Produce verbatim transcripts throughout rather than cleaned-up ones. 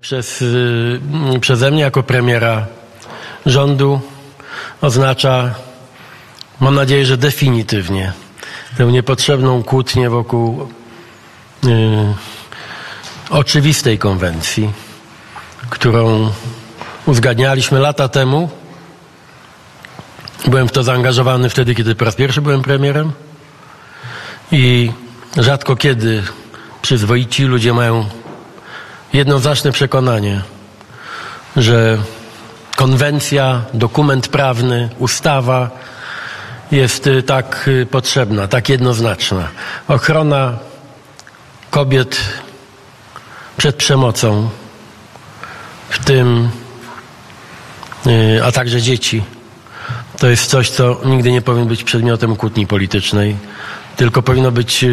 Przez, przeze mnie jako premiera rządu oznacza, mam nadzieję, że definitywnie, tę niepotrzebną kłótnię wokół yy, oczywistej konwencji, którą uzgadnialiśmy lata temu. Byłem w to zaangażowany wtedy, kiedy po raz pierwszy byłem premierem i rzadko kiedy przyzwoici ludzie mają jednoznaczne przekonanie, że konwencja, dokument prawny, ustawa jest tak potrzebna, tak jednoznaczna. Ochrona kobiet przed przemocą, w tym, a także dzieci, to jest coś, co nigdy nie powinno być przedmiotem kłótni politycznej, tylko powinno być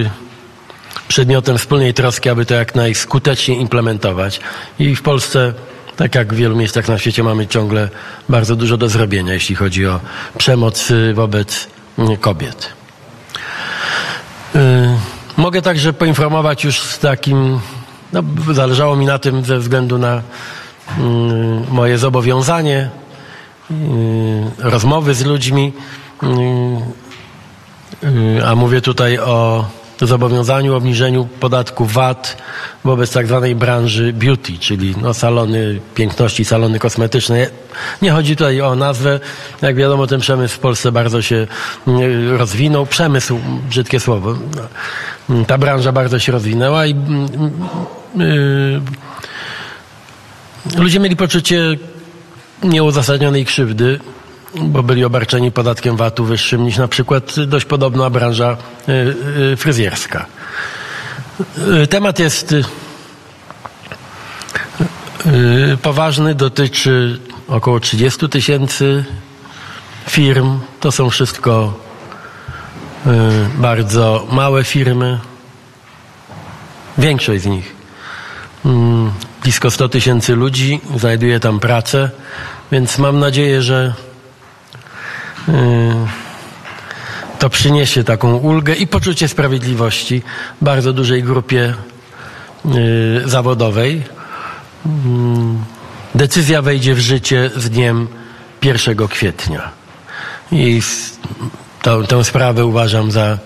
przedmiotem wspólnej troski, aby to jak najskuteczniej implementować. I w Polsce, tak jak w wielu miejscach na świecie, mamy ciągle bardzo dużo do zrobienia, jeśli chodzi o przemoc wobec kobiet. Yy, mogę także poinformować już z takim, no, zależało mi na tym ze względu na yy, moje zobowiązanie, yy, rozmowy z ludźmi, yy, yy, a mówię tutaj o zobowiązaniu, obniżeniu podatku V A T wobec tak zwanej branży beauty, czyli no, salony piękności, salony kosmetyczne. Nie chodzi tutaj o nazwę. Jak wiadomo, ten przemysł w Polsce bardzo się rozwinął. Przemysł, brzydkie słowo. Ta branża bardzo się rozwinęła i yy, ludzie mieli poczucie nieuzasadnionej krzywdy, bo byli obarczeni podatkiem V A T-u wyższym niż na przykład dość podobna branża fryzjerska. Temat jest poważny, dotyczy około trzydziestu tysięcy firm. To są wszystko bardzo małe firmy. Większość z nich. Blisko stu tysięcy ludzi znajduje tam pracę, więc mam nadzieję, że to przyniesie taką ulgę i poczucie sprawiedliwości bardzo dużej grupie zawodowej. Decyzja wejdzie w życie z dniem pierwszego kwietnia. I tą, tę sprawę uważam za,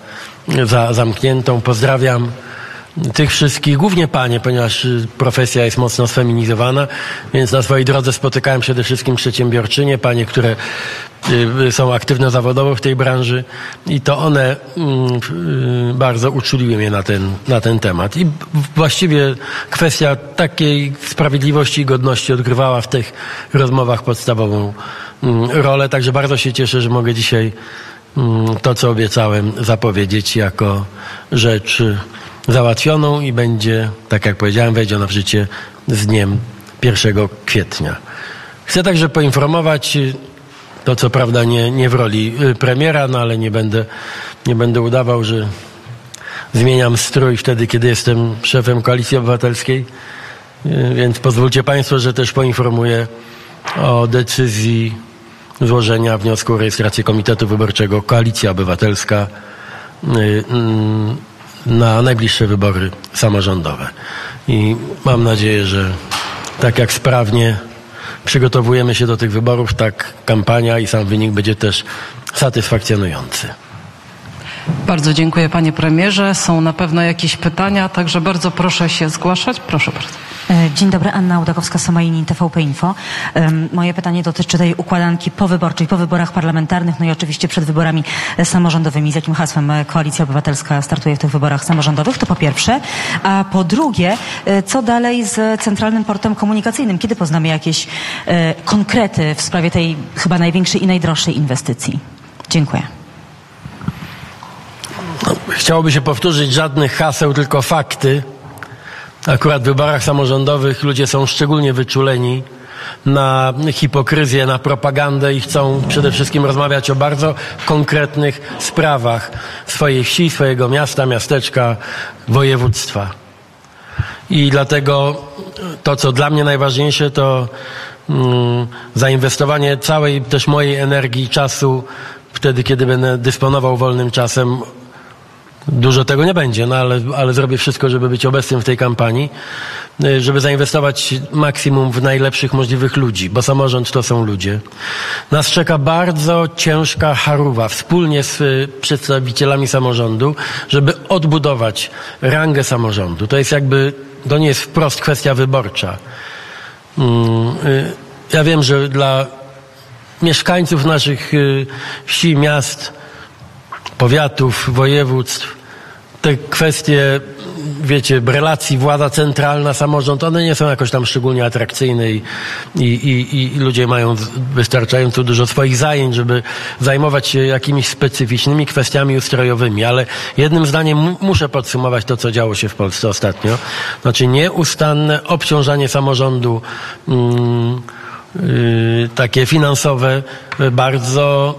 za zamkniętą. Pozdrawiam tych wszystkich, głównie panie, ponieważ profesja jest mocno sfeminizowana, więc na swojej drodze spotykałem przede wszystkim przedsiębiorczynie, panie, które są aktywne zawodowo w tej branży i to one bardzo uczuliły mnie na ten, na ten temat. I właściwie kwestia takiej sprawiedliwości i godności odgrywała w tych rozmowach podstawową rolę, także bardzo się cieszę, że mogę dzisiaj to, co obiecałem, zapowiedzieć jako rzecz załatwioną i będzie, tak jak powiedziałem, wejdzie ona w życie z dniem pierwszego kwietnia. Chcę także poinformować, to co prawda nie, nie w roli premiera, no ale nie będę, nie będę udawał, że zmieniam strój wtedy, kiedy jestem szefem Koalicji Obywatelskiej, więc pozwólcie państwo, że też poinformuję o decyzji złożenia wniosku o rejestrację Komitetu Wyborczego Koalicja Obywatelska na najbliższe wybory samorządowe. I mam nadzieję, że tak jak sprawnie przygotowujemy się do tych wyborów, tak kampania i sam wynik będzie też satysfakcjonujący. Bardzo dziękuję, panie premierze. Są na pewno jakieś pytania, także bardzo proszę się zgłaszać. Proszę bardzo. Dzień dobry, Anna Łukawska, T V P Info. Moje pytanie dotyczy tej układanki powyborczej, po wyborach parlamentarnych, no i oczywiście przed wyborami samorządowymi. Z jakim hasłem Koalicja Obywatelska startuje w tych wyborach samorządowych? To po pierwsze. A po drugie, co dalej z Centralnym Portem Komunikacyjnym? Kiedy poznamy jakieś konkrety w sprawie tej chyba największej i najdroższej inwestycji? Dziękuję. Chciałoby się powtórzyć, żadnych haseł, tylko fakty. Akurat w wyborach samorządowych ludzie są szczególnie wyczuleni na hipokryzję, na propagandę i chcą przede wszystkim rozmawiać o bardzo konkretnych sprawach swojej wsi, swojego miasta, miasteczka, województwa. I dlatego to, co dla mnie najważniejsze, to mm, zainwestowanie całej też mojej energii i czasu wtedy, kiedy będę dysponował wolnym czasem Dużo tego nie będzie, no ale, ale zrobię wszystko, żeby być obecnym w tej kampanii, żeby zainwestować maksimum w najlepszych możliwych ludzi, bo samorząd to są ludzie. Nas czeka bardzo ciężka harówa wspólnie z przedstawicielami samorządu, żeby odbudować rangę samorządu. To jest jakby, to nie jest wprost kwestia wyborcza. Ja wiem, że dla mieszkańców naszych wsi, miast, powiatów, województw, te kwestie, wiecie, relacji władza centralna, samorząd, one nie są jakoś tam szczególnie atrakcyjne i, i, i, i ludzie mają wystarczająco dużo swoich zajęć, żeby zajmować się jakimiś specyficznymi kwestiami ustrojowymi, ale jednym zdaniem m- muszę podsumować to, co działo się w Polsce ostatnio. Znaczy nieustanne obciążanie samorządu mm, yy, takie finansowe, bardzo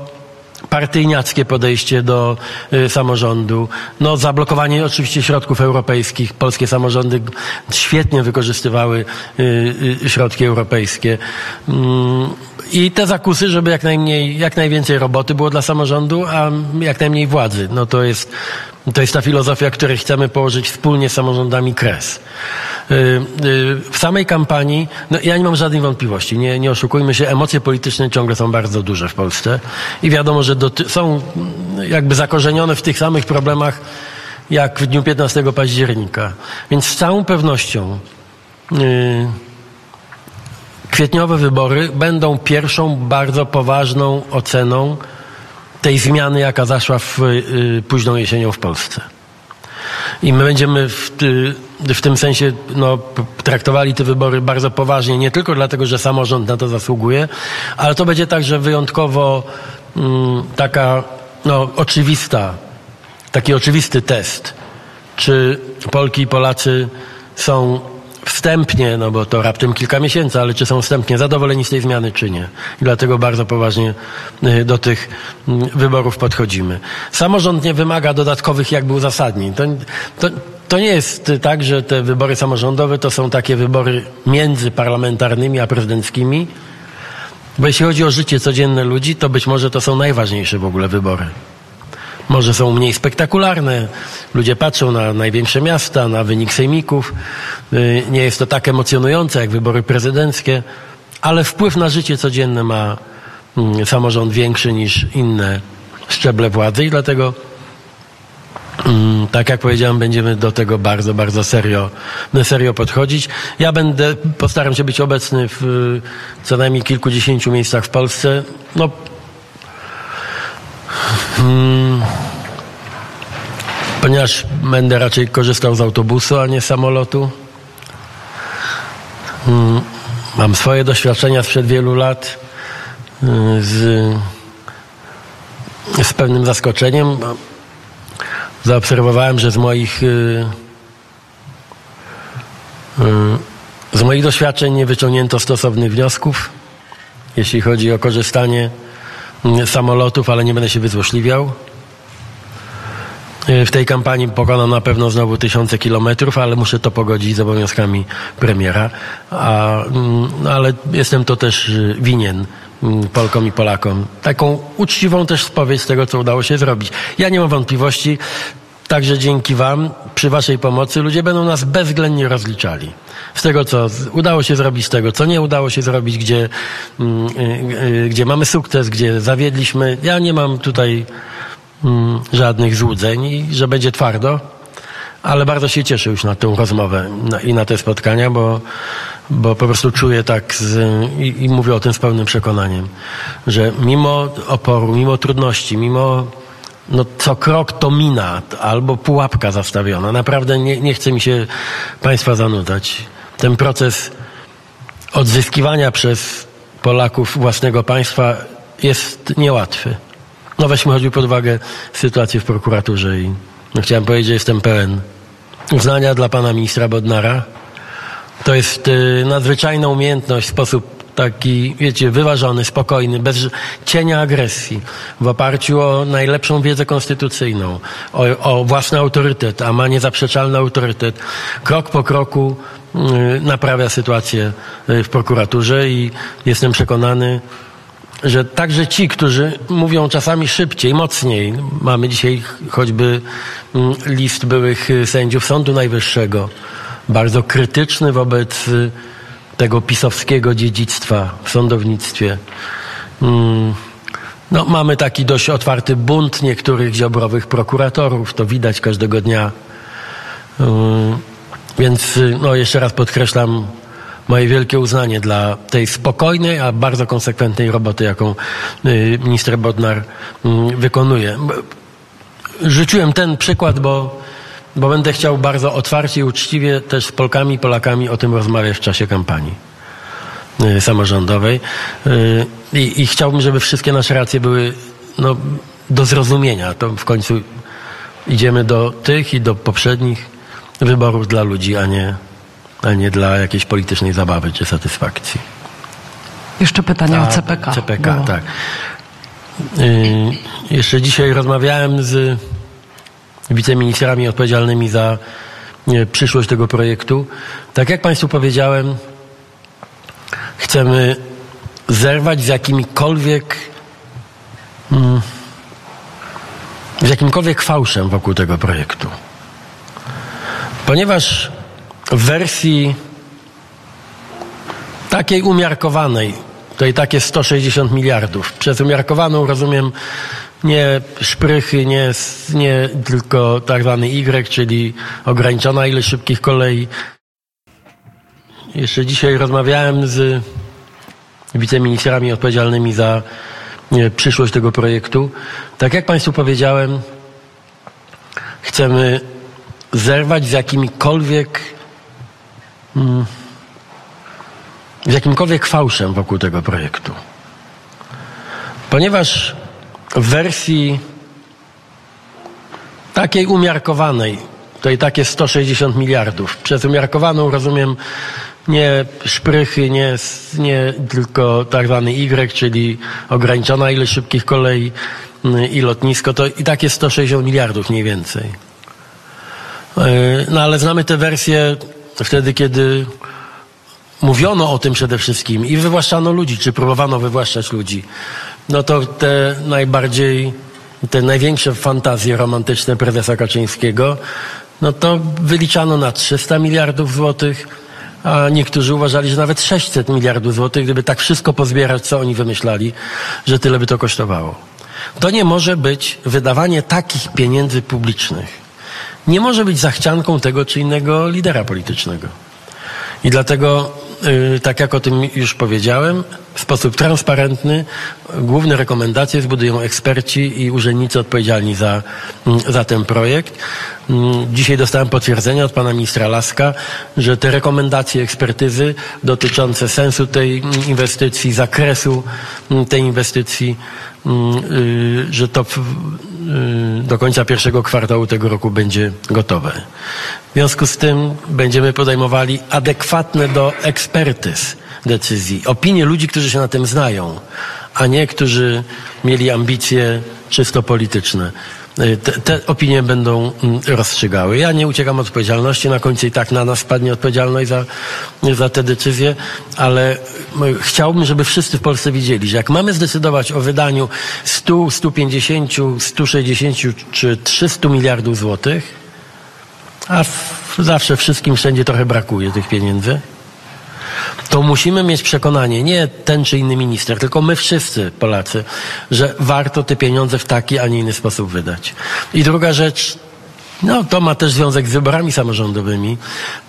partyjniackie podejście do y, samorządu, no zablokowanie oczywiście środków europejskich. Polskie samorządy świetnie wykorzystywały y, y, środki europejskie. Mm, I te zakusy, żeby jak najmniej, jak najwięcej roboty było dla samorządu, a jak najmniej władzy. No to jest, to jest ta filozofia, której chcemy położyć wspólnie z samorządami kres. Y, y, w samej kampanii, no ja nie mam żadnych wątpliwości, nie, nie oszukujmy się, emocje polityczne ciągle są bardzo duże w Polsce i wiadomo, że doty- są jakby zakorzenione w tych samych problemach jak w dniu piętnastego października. Więc z całą pewnością yy, kwietniowe wybory będą pierwszą bardzo poważną oceną tej zmiany, jaka zaszła w, yy, późną jesienią w Polsce. I my będziemy w, w tym sensie no, traktowali te wybory bardzo poważnie, nie tylko dlatego, że samorząd na to zasługuje, ale to będzie także wyjątkowo mm, taka no, oczywista, taki oczywisty test, czy Polki i Polacy są wstępnie, no bo to raptem kilka miesięcy, ale czy są wstępnie zadowoleni z tej zmiany, czy nie. I dlatego bardzo poważnie do tych wyborów podchodzimy. Samorząd nie wymaga dodatkowych jakby uzasadnień. To, to, to nie jest tak, że te wybory samorządowe to są takie wybory między parlamentarnymi a prezydenckimi, bo jeśli chodzi o życie codzienne ludzi, to być może to są najważniejsze w ogóle wybory. Może są mniej spektakularne, ludzie patrzą na największe miasta, na wynik sejmików, nie jest to tak emocjonujące jak wybory prezydenckie, ale wpływ na życie codzienne ma samorząd większy niż inne szczeble władzy i dlatego, tak jak powiedziałem, będziemy do tego bardzo, bardzo serio, serio podchodzić. Ja będę, postaram się być obecny w co najmniej kilkudziesięciu miejscach w Polsce. No, Hmm, ponieważ będę raczej korzystał z autobusu, a nie z samolotu. Hmm, mam swoje doświadczenia sprzed wielu lat z, z pewnym zaskoczeniem. Zaobserwowałem, że z moich z moich doświadczeń nie wyciągnięto stosownych wniosków, jeśli chodzi o korzystanie samolotów, ale nie będę się wyzłośliwiał. W tej kampanii pokonam na pewno znowu tysiące kilometrów, ale muszę to pogodzić z obowiązkami premiera. A, ale jestem to też winien Polkom i Polakom. Taką uczciwą też spowiedź tego, co udało się zrobić. Ja nie mam wątpliwości, także dzięki wam, przy waszej pomocy ludzie będą nas bezwzględnie rozliczali. Z tego, co udało się zrobić, z tego, co nie udało się zrobić, gdzie, gdzie mamy sukces, gdzie zawiedliśmy. Ja nie mam tutaj żadnych złudzeń i że będzie twardo, ale bardzo się cieszę już na tę rozmowę i na te spotkania, bo, bo po prostu czuję tak z, i, i mówię o tym z pełnym przekonaniem, że mimo oporu, mimo trudności, mimo no co krok to mina albo pułapka zastawiona. Naprawdę nie, nie chce mi się państwa zanudzać. Ten proces odzyskiwania przez Polaków własnego państwa jest niełatwy. No weźmy choćby pod uwagę sytuację w prokuraturze i no, chciałem powiedzieć, że jestem pełen uznania dla pana ministra Bodnara. To jest y, nadzwyczajna umiejętność, sposób taki, wiecie, wyważony, spokojny, bez cienia agresji, w oparciu o najlepszą wiedzę konstytucyjną, o, o własny autorytet, a ma niezaprzeczalny autorytet. Krok po kroku naprawia sytuację w prokuraturze i jestem przekonany, że także ci, którzy mówią czasami szybciej, mocniej, mamy dzisiaj choćby list byłych sędziów Sądu Najwyższego, bardzo krytyczny wobec tego pisowskiego dziedzictwa w sądownictwie. No, mamy taki dość otwarty bunt niektórych ziobrowych prokuratorów, to widać każdego dnia. Więc no, jeszcze raz podkreślam moje wielkie uznanie dla tej spokojnej, a bardzo konsekwentnej roboty, jaką minister Bodnar wykonuje. Rzuciłem ten przykład, bo, bo będę chciał bardzo otwarcie i uczciwie też z Polkami i Polakami o tym rozmawiać w czasie kampanii samorządowej. I, i chciałbym, żeby wszystkie nasze racje były no, do zrozumienia. To w końcu idziemy do tych i do poprzednich wyborów dla ludzi, a nie... a nie dla jakiejś politycznej zabawy czy satysfakcji. Jeszcze pytanie a, o C P K. C P K, było. Tak. Yy, jeszcze dzisiaj rozmawiałem z wiceministrami odpowiedzialnymi za nie, przyszłość tego projektu. Tak jak Państwu powiedziałem, chcemy zerwać z jakimkolwiek mm, z jakimkolwiek fałszem wokół tego projektu. Ponieważ w wersji takiej umiarkowanej, tutaj takie sto sześćdziesiąt miliardów, przez umiarkowaną rozumiem nie szprychy, nie, nie tylko tak zwany Y, czyli ograniczona ilość szybkich kolei. Jeszcze dzisiaj rozmawiałem z wiceministrami odpowiedzialnymi za nie, przyszłość tego projektu. Tak jak Państwu powiedziałem, chcemy zerwać z jakimkolwiek z jakimkolwiek fałszem wokół tego projektu. Ponieważ w wersji takiej umiarkowanej, tutaj takie sto sześćdziesiąt miliardów, przez umiarkowaną rozumiem nie szprychy, nie, nie tylko tak zwany Y, czyli ograniczona ilość szybkich kolei i lotnisko, to i takie sto sześćdziesiąt miliardów mniej więcej. No ale znamy tę wersję wtedy, kiedy mówiono o tym przede wszystkim i wywłaszczano ludzi, czy próbowano wywłaszczać ludzi, no to te najbardziej, te największe fantazje romantyczne prezesa Kaczyńskiego, no to wyliczano na trzysta miliardów złotych, a niektórzy uważali, że nawet sześćset miliardów złotych, gdyby tak wszystko pozbierać, co oni wymyślali, że tyle by to kosztowało. To nie może być wydawanie takich pieniędzy publicznych. Nie może być zachcianką tego czy innego lidera politycznego. I dlatego, tak jak o tym już powiedziałem, w sposób transparentny główne rekomendacje zbudują eksperci i urzędnicy odpowiedzialni za, za ten projekt. Dzisiaj dostałem potwierdzenie od pana ministra Laska, że te rekomendacje ekspertyzy dotyczące sensu tej inwestycji, zakresu tej inwestycji, że to do końca pierwszego kwartału tego roku będzie gotowe. W związku z tym będziemy podejmowali adekwatne do ekspertyz decyzji, opinie ludzi, którzy się na tym znają, a nie którzy mieli ambicje czysto polityczne. Te, te opinie będą rozstrzygały. Ja nie uciekam od odpowiedzialności, na końcu i tak na nas spadnie odpowiedzialność za, za te decyzje, ale chciałbym, żeby wszyscy w Polsce widzieli, że jak mamy zdecydować o wydaniu stu, stu pięćdziesięciu, stu sześćdziesięciu czy trzystu miliardów złotych, a w, zawsze wszystkim wszędzie trochę brakuje tych pieniędzy, to musimy mieć przekonanie, nie ten czy inny minister, tylko my wszyscy Polacy, że warto te pieniądze w taki, a nie inny sposób wydać. I druga rzecz, no to ma też związek z wyborami samorządowymi.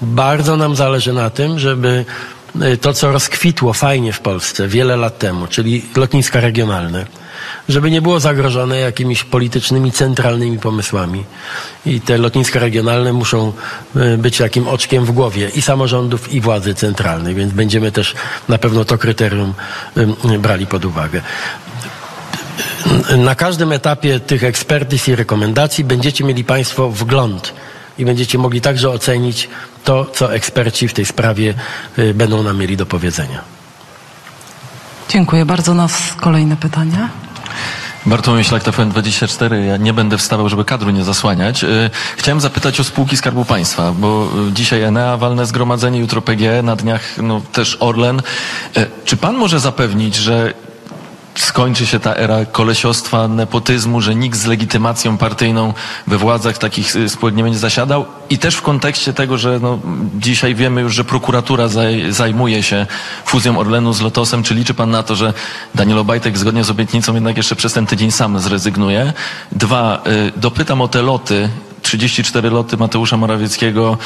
Bardzo nam zależy na tym, żeby to, co rozkwitło fajnie w Polsce wiele lat temu, czyli lotniska regionalne, żeby nie było zagrożone jakimiś politycznymi, centralnymi pomysłami. I te lotniska regionalne muszą być takim oczkiem w głowie i samorządów, i władzy centralnej, więc będziemy też na pewno to kryterium brali pod uwagę. Na każdym etapie tych ekspertyz i rekomendacji będziecie mieli Państwo wgląd i będziecie mogli także ocenić to, co eksperci w tej sprawie będą nam mieli do powiedzenia. Dziękuję bardzo. Nas kolejne pytania. Bartłomiej, T F N dwadzieścia cztery. Ja nie będę wstawał, żeby kadru nie zasłaniać. Chciałem zapytać o spółki Skarbu Państwa, bo dzisiaj Enea, walne zgromadzenie, jutro P G E, na dniach no, też Orlen. Czy pan może zapewnić, że skończy się ta era kolesiostwa, nepotyzmu, że nikt z legitymacją partyjną we władzach takich spółek nie będzie zasiadał. I też w kontekście tego, że no, dzisiaj wiemy już, że prokuratura zaj, zajmuje się fuzją Orlenu z Lotosem. Czy liczy pan na to, że Daniel Obajtek zgodnie z obietnicą jednak jeszcze przez ten tydzień sam zrezygnuje? Dwa, dopytam o te loty, trzydzieści cztery loty Mateusza Morawieckiego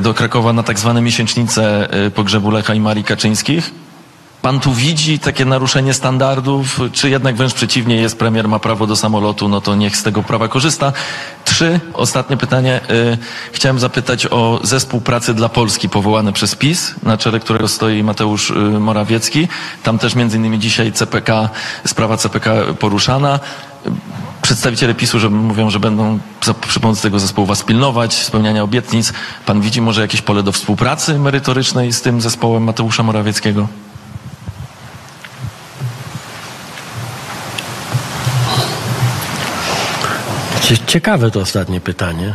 do Krakowa na tak zwane miesięcznice pogrzebu Lecha i Marii Kaczyńskich. Pan tu widzi takie naruszenie standardów, czy jednak wręcz przeciwnie, jest premier, ma prawo do samolotu, no to niech z tego prawa korzysta. Trzy, ostatnie pytanie. Yy, chciałem zapytać o zespół pracy dla Polski powołany przez PiS, na czele którego stoi Mateusz yy, Morawiecki. Tam też między innymi dzisiaj C P K, sprawa C P K poruszana. Przedstawiciele PiSu że mówią, że będą za, przy pomocy tego zespołu was pilnować, spełniania obietnic. Pan widzi może jakieś pole do współpracy merytorycznej z tym zespołem Mateusza Morawieckiego? Ciekawe to ostatnie pytanie.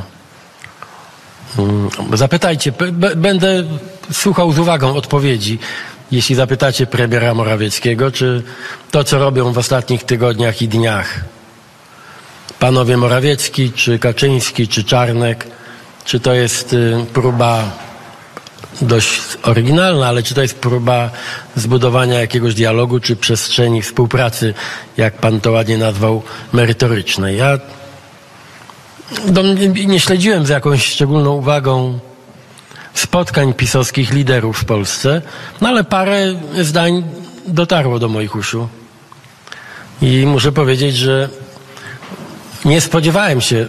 Zapytajcie, będę słuchał z uwagą odpowiedzi, jeśli zapytacie premiera Morawieckiego, czy to, co robią w ostatnich tygodniach i dniach panowie Morawiecki, czy Kaczyński, czy Czarnek, czy to jest próba dość oryginalna, ale czy to jest próba zbudowania jakiegoś dialogu, czy przestrzeni współpracy, jak pan to ładnie nazwał, merytorycznej. Ja nie śledziłem z jakąś szczególną uwagą spotkań pisowskich liderów w Polsce, no ale parę zdań dotarło do moich uszu. I muszę powiedzieć, że nie spodziewałem się,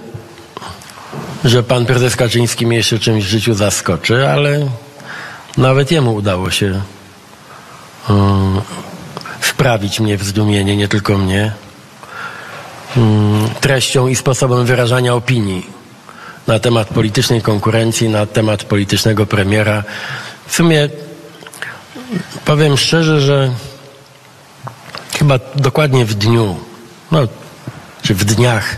że pan prezes Kaczyński mnie jeszcze czymś w życiu zaskoczy, ale nawet jemu udało się um, wprawić mnie w zdumienie, nie tylko mnie, treścią i sposobem wyrażania opinii na temat politycznej konkurencji, na temat politycznego premiera. W sumie powiem szczerze, że chyba dokładnie w dniu, no, czy w dniach,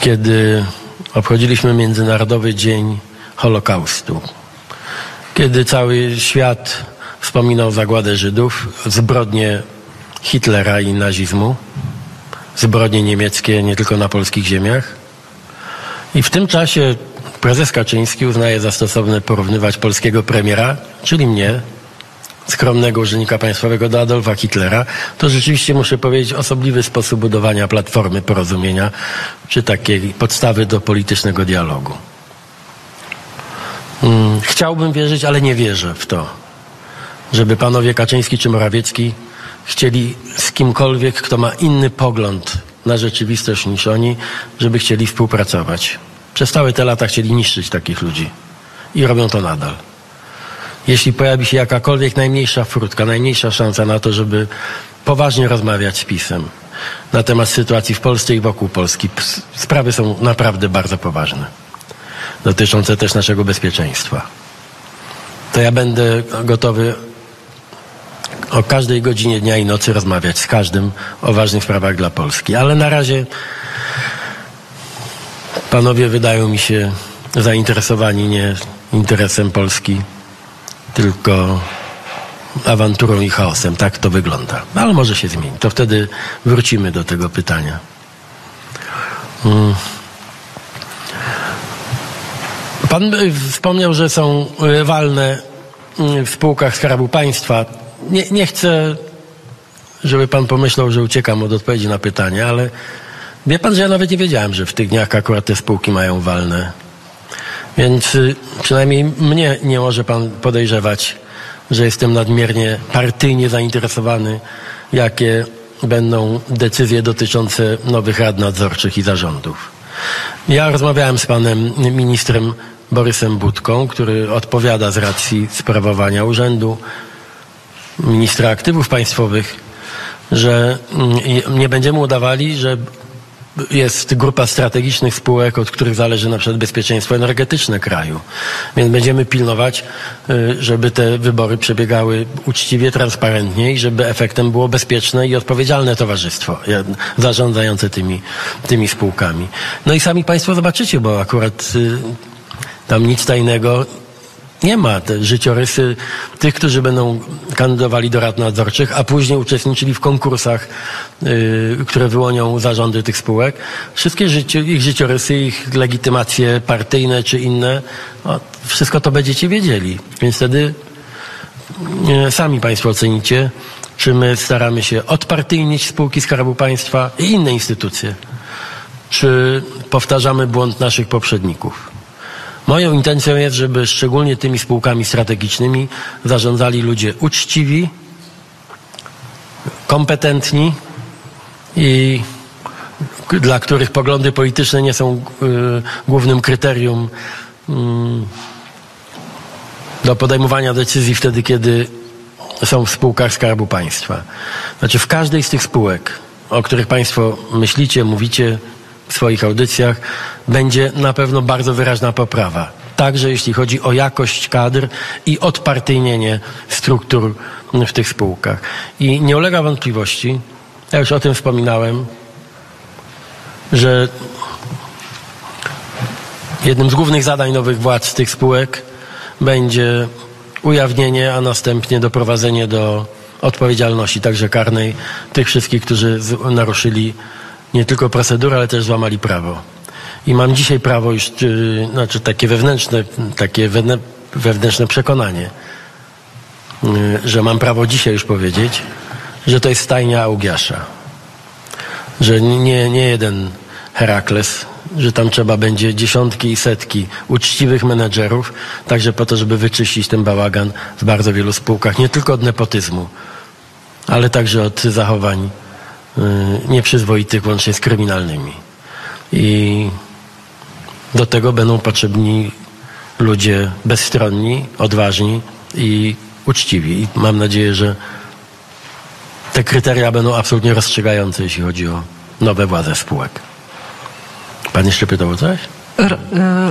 kiedy obchodziliśmy Międzynarodowy Dzień Holokaustu, kiedy cały świat wspominał zagładę Żydów, zbrodnie Hitlera i nazizmu, zbrodnie niemieckie nie tylko na polskich ziemiach. I w tym czasie prezes Kaczyński uznaje za stosowne porównywać polskiego premiera, czyli mnie, skromnego urzędnika państwowego, do Adolfa Hitlera. To rzeczywiście, muszę powiedzieć, osobliwy sposób budowania platformy porozumienia, czy takiej podstawy do politycznego dialogu. Hmm, chciałbym wierzyć, ale nie wierzę w to, żeby panowie Kaczyński czy Morawiecki chcieli z kimkolwiek, kto ma inny pogląd na rzeczywistość niż oni, żeby chcieli współpracować. Przez całe te lata chcieli niszczyć takich ludzi i robią to nadal. Jeśli pojawi się jakakolwiek najmniejsza furtka, najmniejsza szansa na to, żeby poważnie rozmawiać z PiS-em na temat sytuacji w Polsce i wokół Polski, sprawy są naprawdę bardzo poważne, dotyczące też naszego bezpieczeństwa, to ja będę gotowy o każdej godzinie dnia i nocy rozmawiać z każdym o ważnych sprawach dla Polski. Ale na razie panowie wydają mi się zainteresowani nie interesem Polski, tylko awanturą i chaosem. Tak to wygląda. Ale może się zmieni. To wtedy wrócimy do tego pytania. Hmm. Pan wspomniał, że są walne w spółkach Skarbu Państwa. Nie, nie chcę, żeby pan pomyślał, że uciekam od odpowiedzi na pytanie, ale wie pan, że ja nawet nie wiedziałem, że w tych dniach akurat te spółki mają walne. Więc przynajmniej mnie nie może pan podejrzewać, że jestem nadmiernie partyjnie zainteresowany, jakie będą decyzje dotyczące nowych rad nadzorczych i zarządów. Ja rozmawiałem z panem ministrem Borysem Budką, który odpowiada z racji sprawowania urzędu ministra aktywów państwowych, że nie będziemy udawali, że jest grupa strategicznych spółek, od których zależy na przykład bezpieczeństwo energetyczne kraju. Więc będziemy pilnować, żeby te wybory przebiegały uczciwie, transparentnie i żeby efektem było bezpieczne i odpowiedzialne towarzystwo zarządzające tymi, tymi spółkami. No i sami państwo zobaczycie, bo akurat tam nic tajnego Nie ma życiorysy tych, którzy będą kandydowali do rad nadzorczych, a później uczestniczyli w konkursach, yy, które wyłonią zarządy tych spółek. Wszystkie życi- ich życiorysy, ich legitymacje partyjne czy inne, no, wszystko to będziecie wiedzieli. Więc wtedy yy, sami Państwo ocenicie, czy my staramy się odpartyjnić spółki Skarbu Państwa i inne instytucje, czy powtarzamy błąd naszych poprzedników. Moją intencją jest, żeby szczególnie tymi spółkami strategicznymi zarządzali ludzie uczciwi, kompetentni i dla których poglądy polityczne nie są y, głównym kryterium y, do podejmowania decyzji wtedy, kiedy są w spółkach Skarbu Państwa. Znaczy w każdej z tych spółek, o których Państwo myślicie, mówicie w swoich audycjach, będzie na pewno bardzo wyraźna poprawa. Także jeśli chodzi o jakość kadr i odpartyjnienie struktur w tych spółkach. I nie ulega wątpliwości, ja już o tym wspominałem, że jednym z głównych zadań nowych władz tych spółek będzie ujawnienie, a następnie doprowadzenie do odpowiedzialności, także karnej, tych wszystkich, którzy naruszyli nie tylko procedurę, ale też złamali prawo. I mam dzisiaj prawo już, yy, znaczy takie wewnętrzne, takie wewnę, wewnętrzne przekonanie, yy, że mam prawo dzisiaj już powiedzieć, że to jest stajnia Augiasza, że nie, nie jeden Herakles, że tam trzeba będzie dziesiątki i setki uczciwych menedżerów, także po to, żeby wyczyścić ten bałagan w bardzo wielu spółkach, nie tylko od nepotyzmu, ale także od zachowań nieprzyzwoitych, łącznie z kryminalnymi. I do tego będą potrzebni ludzie bezstronni, odważni i uczciwi. I mam nadzieję, że te kryteria będą absolutnie rozstrzygające, jeśli chodzi o nowe władze spółek. Pan jeszcze pytał o coś?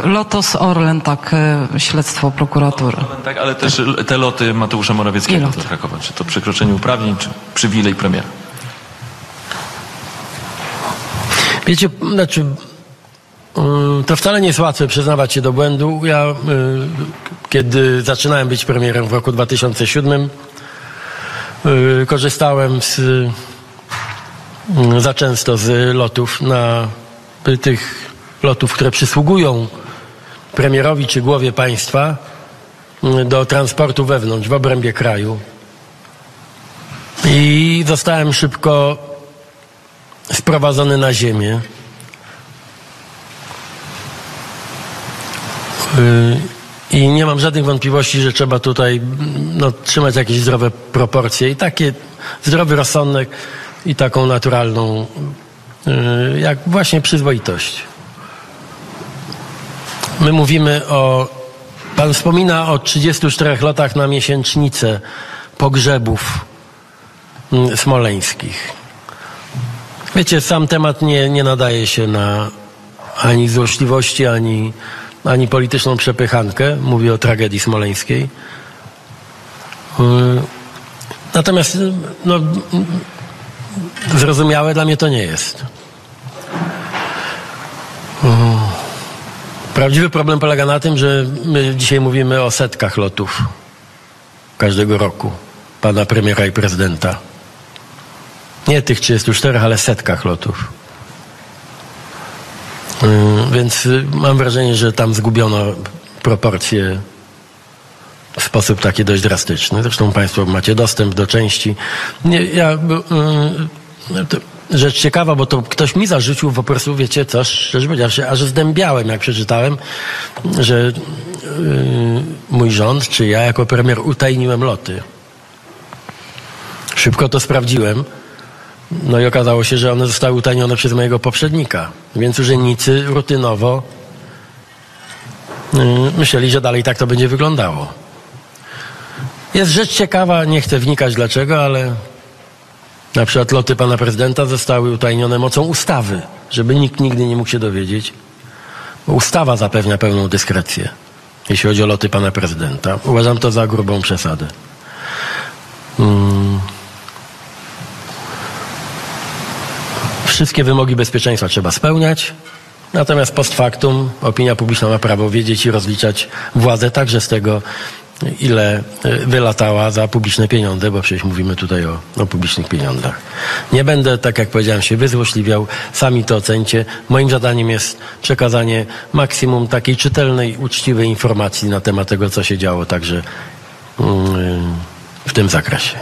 Lotos, Orlen, tak, śledztwo prokuratury. Tak, ale też te loty Mateusza Morawieckiego do Krakowa. Czy to przekroczenie uprawnień, czy przywilej premiera? Wiecie, znaczy, to wcale nie jest łatwe przyznawać się do błędu. Ja, kiedy zaczynałem być premierem w roku dwa tysiące siódmym, korzystałem z, za często z lotów, na tych lotów, które przysługują premierowi czy głowie państwa do transportu wewnątrz, w obrębie kraju. I zostałem szybko sprowadzony na ziemię. I nie mam żadnych wątpliwości, że trzeba tutaj no, trzymać jakieś zdrowe proporcje i takie zdrowy rozsądek i taką naturalną jak właśnie przyzwoitość. My mówimy o... Pan wspomina o trzydziestu czterech lotach na miesięcznicę pogrzebów smoleńskich. Wiecie, sam temat nie, nie nadaje się na ani złośliwości, ani, ani polityczną przepychankę. Mówię o tragedii smoleńskiej. Natomiast no, zrozumiałe dla mnie to nie jest. Prawdziwy problem polega na tym, że my dzisiaj mówimy o setkach lotów każdego roku pana premiera i prezydenta. Nie tych trzydziestu czterech, ale setkach lotów. Yy, więc mam wrażenie, że tam zgubiono proporcje w sposób taki dość drastyczny. Zresztą Państwo macie dostęp do części. Nie, ja, yy, to rzecz ciekawa, bo to ktoś mi zarzucił po prostu, wiecie co, szczerze powiedziawszy, aż zdębiałem, jak przeczytałem, że yy, mój rząd, czy ja jako premier utajniłem loty. Szybko to sprawdziłem. No i okazało się, że one zostały utajnione przez mojego poprzednika. Więc urzędnicy rutynowo myśleli, że dalej tak to będzie wyglądało. Jest rzecz ciekawa, nie chcę wnikać dlaczego, ale na przykład loty pana prezydenta zostały utajnione mocą ustawy, żeby nikt nigdy nie mógł się dowiedzieć. Ustawa zapewnia pełną dyskrecję, jeśli chodzi o loty pana prezydenta. Uważam to za grubą przesadę. Hmm. Wszystkie wymogi bezpieczeństwa trzeba spełniać, Natomiast post factum opinia publiczna ma prawo wiedzieć i rozliczać władzę także z tego, ile wylatała za publiczne pieniądze, bo przecież mówimy tutaj o, o publicznych pieniądzach. Nie będę, tak jak powiedziałem, się wyzłośliwiał, sami to ocencie. Moim zadaniem jest przekazanie maksimum takiej czytelnej, uczciwej informacji na temat tego, co się działo także w tym zakresie.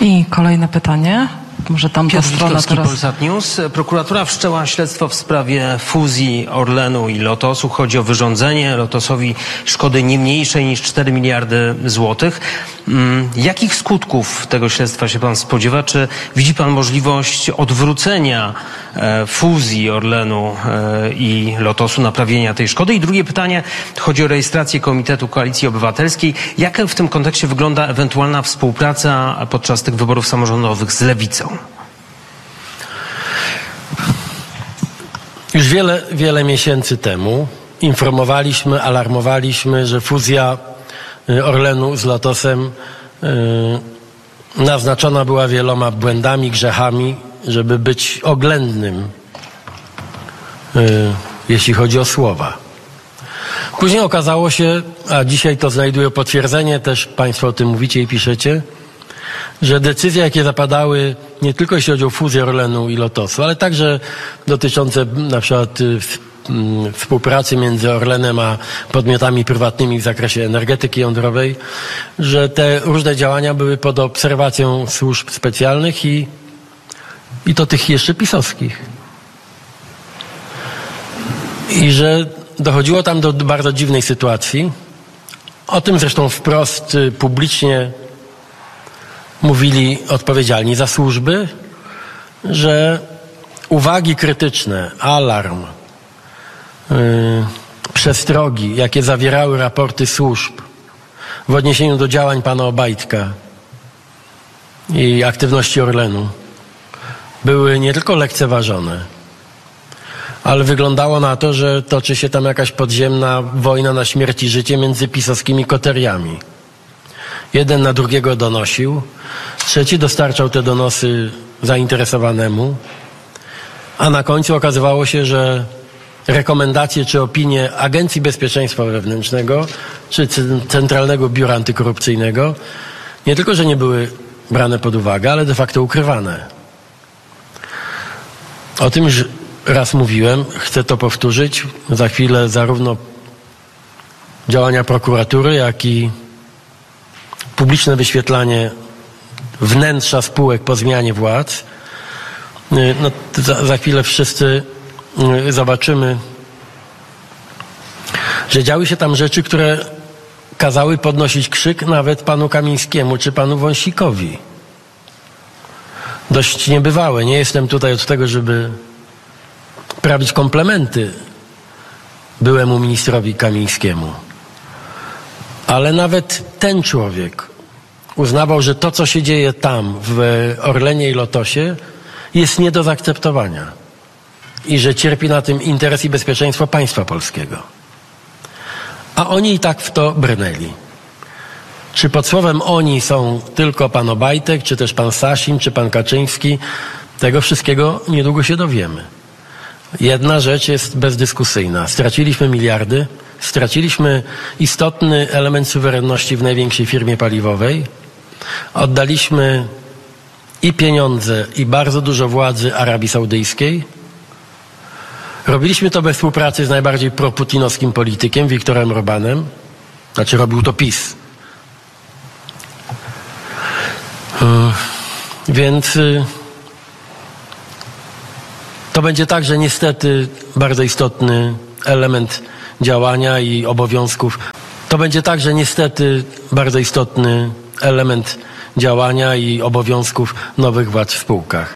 I kolejne pytanie. Może tam Piotr Zichkowski, Polsat News. Prokuratura wszczęła śledztwo w sprawie fuzji Orlenu i Lotosu. Chodzi o wyrządzenie Lotosowi szkody nie mniejszej niż cztery miliardy złotych. Jakich skutków tego śledztwa się pan spodziewa? Czy widzi pan możliwość odwrócenia fuzji Orlenu i Lotosu, naprawienia tej szkody? I drugie pytanie, chodzi o rejestrację Komitetu Koalicji Obywatelskiej. Jak w tym kontekście wygląda ewentualna współpraca podczas tych wyborów samorządowych z Lewicą? Już wiele, wiele miesięcy temu informowaliśmy, alarmowaliśmy, że fuzja Orlenu z Lotosem naznaczona była wieloma błędami, grzechami, żeby być oględnym, jeśli chodzi o słowa. Później okazało się, a dzisiaj to znajduje potwierdzenie, też państwo o tym mówicie i piszecie, że decyzje, jakie zapadały nie tylko jeśli chodzi o fuzję Orlenu i Lotosu, ale także dotyczące na przykład współpracy między Orlenem a podmiotami prywatnymi w zakresie energetyki jądrowej, że te różne działania były pod obserwacją służb specjalnych i, i to tych jeszcze pisowskich. I że dochodziło tam do bardzo dziwnej sytuacji. O tym zresztą wprost publicznie mówili odpowiedzialni za służby, że uwagi krytyczne, alarm, yy, przestrogi, jakie zawierały raporty służb w odniesieniu do działań pana Obajtka i aktywności Orlenu, były nie tylko lekceważone, ale wyglądało na to, że toczy się tam jakaś podziemna wojna na śmierć i życie między pisowskimi koteriami. Jeden na drugiego donosił, trzeci dostarczał te donosy zainteresowanemu, a na końcu okazywało się, że rekomendacje czy opinie Agencji Bezpieczeństwa Wewnętrznego czy Centralnego Biura Antykorupcyjnego nie tylko, że nie były brane pod uwagę, ale de facto ukrywane. O tym już raz mówiłem, chcę to powtórzyć. Za chwilę zarówno działania prokuratury, jak i publiczne wyświetlanie wnętrza spółek po zmianie władz. No, za, za chwilę wszyscy zobaczymy, że działy się tam rzeczy, które kazały podnosić krzyk nawet panu Kamińskiemu czy panu Wąsikowi. Dość niebywałe. Nie jestem tutaj od tego, żeby prawić komplementy byłemu ministrowi Kamińskiemu. Ale nawet ten człowiek uznawał, że to, co się dzieje tam w Orlenie i Lotosie, jest nie do zaakceptowania i że cierpi na tym interes i bezpieczeństwo państwa polskiego. A oni i tak w to brnęli. Czy pod słowem oni są tylko pan Obajtek, czy też pan Sasin, czy pan Kaczyński? Tego wszystkiego niedługo się dowiemy. Jedna rzecz jest bezdyskusyjna. Straciliśmy miliardy, straciliśmy istotny element suwerenności w największej firmie paliwowej, oddaliśmy i pieniądze, i bardzo dużo władzy Arabii Saudyjskiej. Robiliśmy to we współpracy z najbardziej proputinowskim politykiem, Wiktorem Orbánem. Znaczy robił to PiS. Więc to będzie także niestety bardzo istotny element działania i obowiązków. To będzie także niestety bardzo istotny element działania i obowiązków nowych władz w spółkach.